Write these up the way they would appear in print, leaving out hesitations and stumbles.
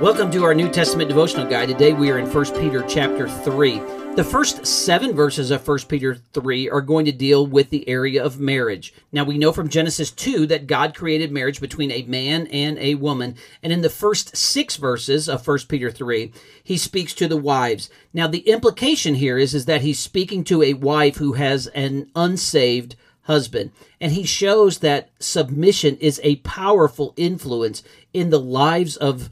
Welcome to our New Testament devotional guide. Today we are in 1 Peter chapter 3. The first 7 verses of 1 Peter 3 are going to deal with the area of marriage. Now we know from Genesis 2 that God created marriage between a man and a woman. And in the first 6 verses of 1 Peter 3, he speaks to the wives. Now the implication here is that he's speaking to a wife who has an unsaved husband. And he shows that submission is a powerful influence in the lives of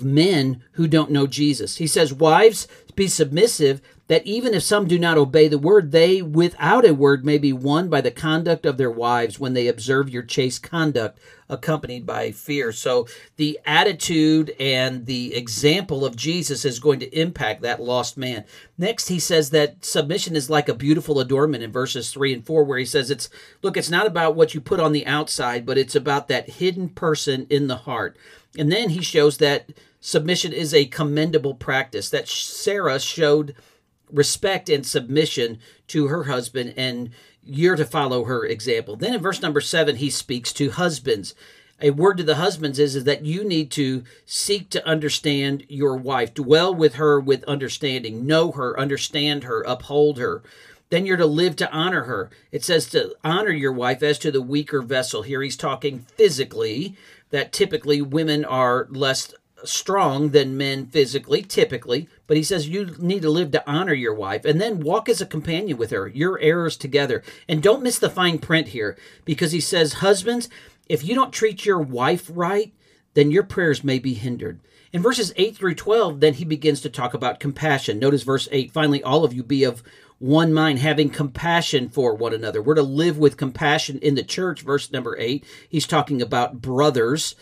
men who don't know Jesus. He says, "Wives, be submissive, that even if some do not obey the word, they without a word may be won by the conduct of their wives when they observe your chaste conduct accompanied by fear." So the attitude and the example of Jesus is going to impact that lost man. Next, he says that submission is like a beautiful adornment in verses 3 and 4, where he says it's not about what you put on the outside, but it's about that hidden person in the heart. And then he shows that submission is a commendable practice, that Sarah showed respect and submission to her husband, and you're to follow her example. Then in verse number 7, he speaks to husbands. A word to the husbands is that you need to seek to understand your wife, dwell with her with understanding, know her, understand her, uphold her. Then you're to live to honor her. It says to honor your wife as to the weaker vessel. Here he's talking physically, that typically women are less strong than men physically, typically, but he says you need to live to honor your wife, and then walk as a companion with her, your heirs together. And don't miss the fine print here, because he says, husbands, if you don't treat your wife right, then your prayers may be hindered. In verses 8 through 12, then he begins to talk about compassion. Notice verse 8, "Finally, all of you be of one mind, having compassion for one another." We're to live with compassion in the church. Verse number 8, he's talking about brothers,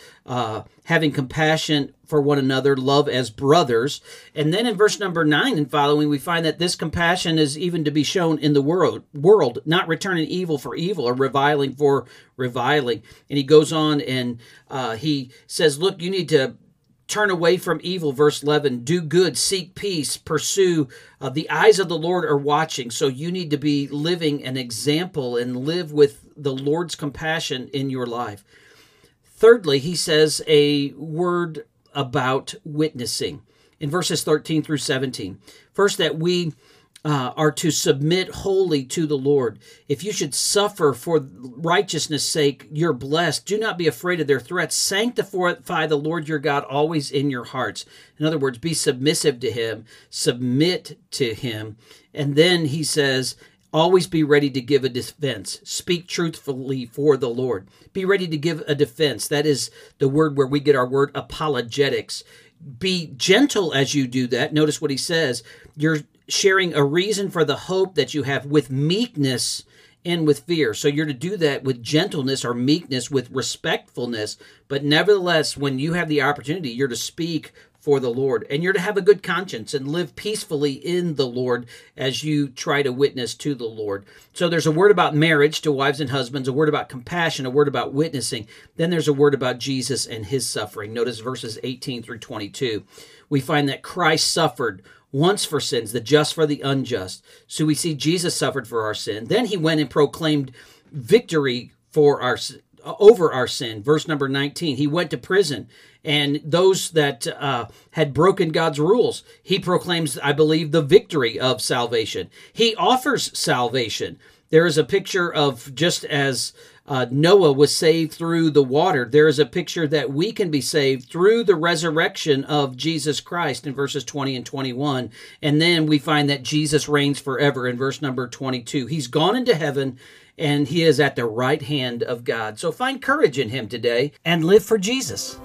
having compassion for one another, love as brothers. And then in verse number 9 and following, we find that this compassion is even to be shown in the world, not returning evil for evil or reviling for reviling. And he goes on and he says, look, you need to turn away from evil, verse 11, do good, seek peace, pursue. The eyes of the Lord are watching, so you need to be living an example and live with the Lord's compassion in your life. Thirdly, he says a word about witnessing in verses 13 through 17. First, that we are to submit wholly to the Lord. If you should suffer for righteousness' sake, you're blessed. Do not be afraid of their threats. Sanctify the Lord your God always in your hearts. In other words, be submissive to him, submit to him. And then he says, always be ready to give a defense. Speak truthfully for the Lord. Be ready to give a defense. That is the word where we get our word apologetics. Be gentle as you do that. Notice what he says. You're sharing a reason for the hope that you have with meekness and with fear. So you're to do that with gentleness or meekness, with respectfulness. But nevertheless, when you have the opportunity, you're to speak for the Lord. And you're to have a good conscience and live peacefully in the Lord as you try to witness to the Lord. So there's a word about marriage to wives and husbands, a word about compassion, a word about witnessing. Then there's a word about Jesus and his suffering. Notice verses 18 through 22. We find that Christ suffered once for sins, the just for the unjust. So we see Jesus suffered for our sin. Then he went and proclaimed victory for our sin, over our sin. Verse number 19, he went to prison, and those that had broken God's rules, he proclaims, I believe, the victory of salvation. He offers salvation. There is a picture of just as Noah was saved through the water, there is a picture that we can be saved through the resurrection of Jesus Christ in verses 20 and 21. And then we find that Jesus reigns forever in verse number 22. He's gone into heaven, and he is at the right hand of God. So find courage in him today and live for Jesus.